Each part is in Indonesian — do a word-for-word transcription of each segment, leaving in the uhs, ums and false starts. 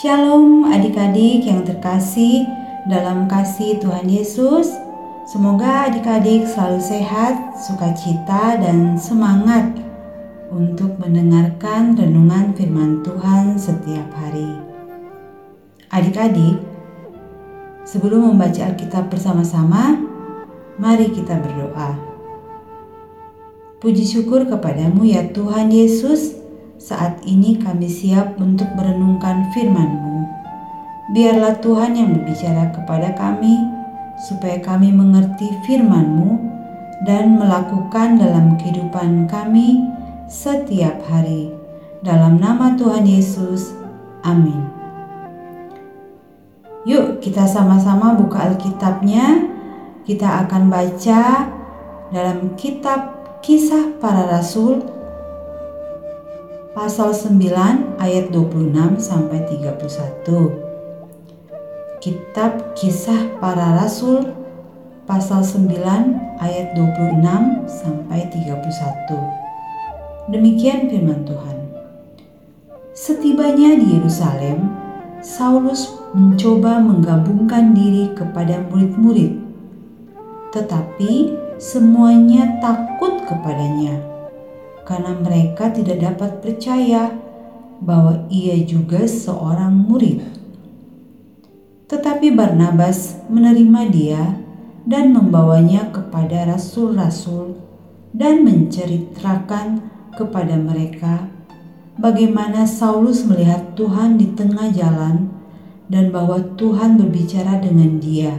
Shalom adik-adik yang terkasih dalam kasih Tuhan Yesus. Semoga adik-adik selalu sehat, sukacita dan semangat untuk mendengarkan renungan firman Tuhan setiap hari. Adik-adik, sebelum membaca Alkitab bersama-sama, mari kita berdoa. Puji syukur kepadamu ya Tuhan Yesus, saat ini kami siap untuk merenungkan firman-Mu. Biarlah Tuhan yang berbicara kepada kami, supaya kami mengerti firman-Mu dan melakukan dalam kehidupan kami setiap hari. Dalam nama Tuhan Yesus, amin. Yuk kita sama-sama buka Alkitabnya. Kita akan baca dalam kitab Kisah Para Rasul pasal sembilan ayat dua puluh enam sampai tiga puluh satu. Kitab Kisah Para Rasul pasal sembilan ayat dua puluh enam sampai tiga puluh satu. Demikian firman Tuhan. Setibanya di Yerusalem, Saulus mencoba menggabungkan diri kepada murid-murid, tetapi semuanya takut kepadanya, karena mereka tidak dapat percaya bahwa ia juga seorang murid. Tetapi Barnabas menerima dia dan membawanya kepada rasul-rasul dan menceritakan kepada mereka bagaimana Saulus melihat Tuhan di tengah jalan dan bahwa Tuhan berbicara dengan dia,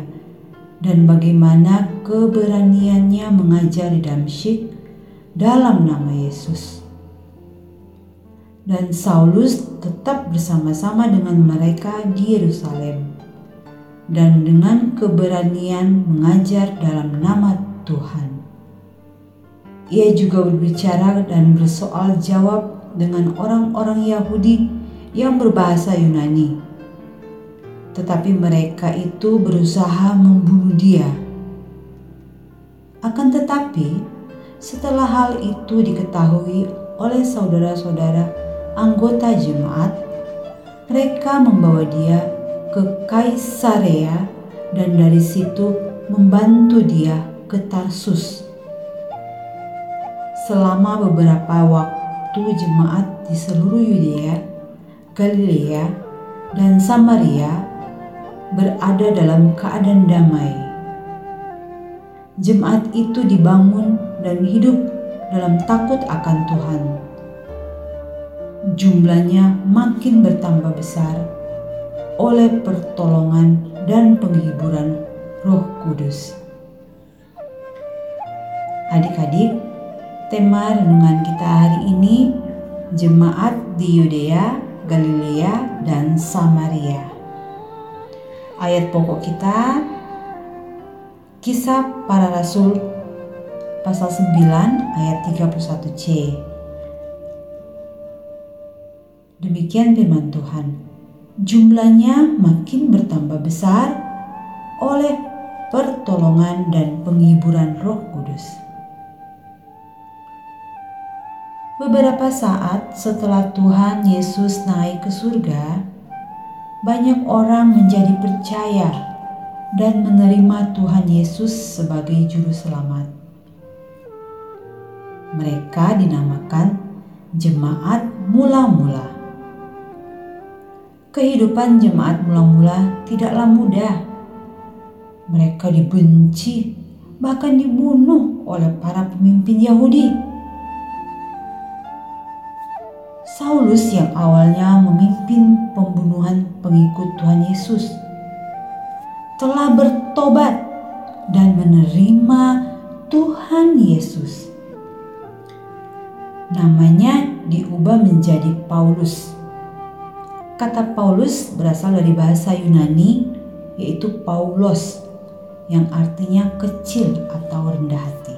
dan bagaimana keberaniannya mengajar di Damsyik dalam nama Yesus. Dan Saulus tetap bersama-sama dengan mereka di Yerusalem dan dengan keberanian mengajar dalam nama Tuhan. Ia juga berbicara dan bersoal jawab dengan orang-orang Yahudi yang berbahasa Yunani, tetapi mereka itu berusaha membunuh dia. Akan tetapi setelah hal itu diketahui oleh saudara-saudara anggota jemaat, mereka membawa dia ke Kaisarea dan dari situ membantu dia ke Tarsus. Selama beberapa waktu jemaat di seluruh Yudea, Galilea, dan Samaria berada dalam keadaan damai. Jemaat itu dibangun dan hidup dalam takut akan Tuhan. Jumlahnya makin bertambah besar oleh pertolongan dan penghiburan Roh Kudus. Adik-adik, tema renungan kita hari ini jemaat di Yudea, Galilea, dan Samaria. Ayat pokok kita Kisah Para Rasul pasal sembilan ayat tiga puluh satu c. Demikian firman Tuhan. Jumlahnya makin bertambah besar oleh pertolongan dan penghiburan Roh Kudus. Beberapa saat setelah Tuhan Yesus naik ke surga, banyak orang menjadi percaya dan menerima Tuhan Yesus sebagai juru selamat. Mereka dinamakan jemaat mula-mula. Kehidupan jemaat mula-mula tidaklah mudah. Mereka dibenci, bahkan dibunuh oleh para pemimpin Yahudi. Saulus yang awalnya memimpin pembunuhan pengikut Tuhan Yesus telah bertobat dan menerima Tuhan Yesus. Namanya diubah menjadi Paulus. Kata Paulus berasal dari bahasa Yunani, yaitu Paulos, yang artinya kecil atau rendah hati.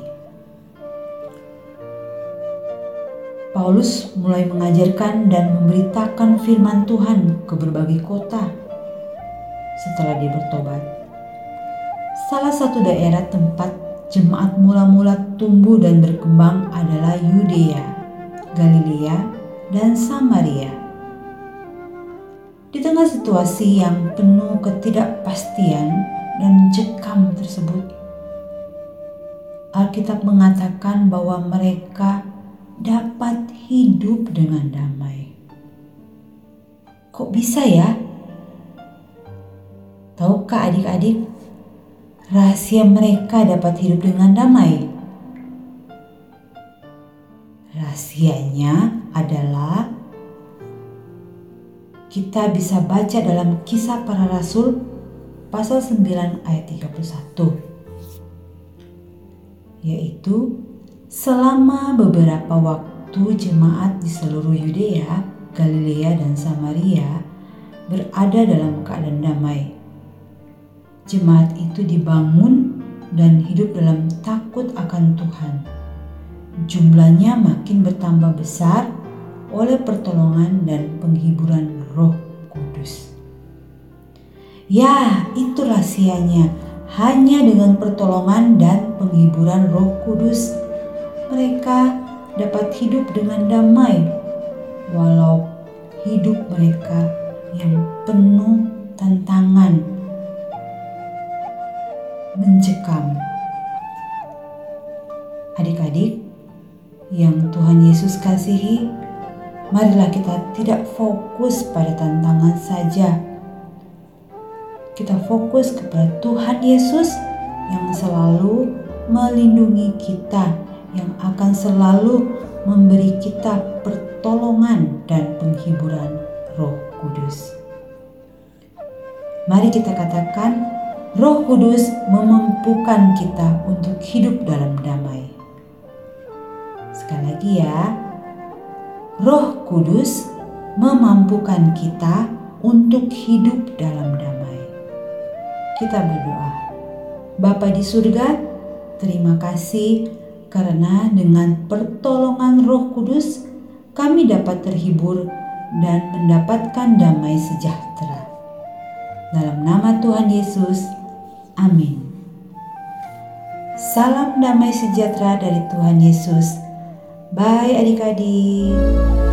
Paulus mulai mengajarkan dan memberitakan firman Tuhan ke berbagai kota setelah dia bertobat. Salah satu daerah tempat jemaat mula-mula tumbuh dan berkembang adalah Yudea, Galilea, dan Samaria. Di tengah situasi yang penuh ketidakpastian dan mencekam tersebut, Alkitab mengatakan bahwa mereka dapat hidup dengan damai. Kok bisa ya? Tahukah adik-adik, rahasia mereka dapat hidup dengan damai? Rahasianya adalah kita bisa baca dalam Kisah Para Rasul pasal sembilan ayat tiga puluh satu, yaitu selama beberapa waktu jemaat di seluruh Yudea, Galilea dan Samaria berada dalam keadaan damai. Jemaat itu dibangun dan hidup dalam takut akan Tuhan. Jumlahnya makin bertambah besar oleh pertolongan dan penghiburan Roh Kudus. Ya, itu rahasianya. Hanya dengan pertolongan dan penghiburan Roh Kudus, mereka dapat hidup dengan damai, walau hidup mereka yang penuh tantangan, mencekam. Adik-adik yang Tuhan Yesus kasihi, marilah kita tidak fokus pada tantangan saja. Kita fokus kepada Tuhan Yesus yang selalu melindungi kita, yang akan selalu memberi kita pertolongan dan penghiburan Roh Kudus. Mari kita katakan, Roh Kudus memampukan kita untuk hidup dalam damai. Sekali lagi ya, Roh Kudus memampukan kita untuk hidup dalam damai. Kita berdoa. Bapa di surga, terima kasih karena dengan pertolongan Roh Kudus kami dapat terhibur dan mendapatkan damai sejahtera. Dalam nama Tuhan Yesus, amin. Salam damai sejahtera dari Tuhan Yesus. Bye adik-adik.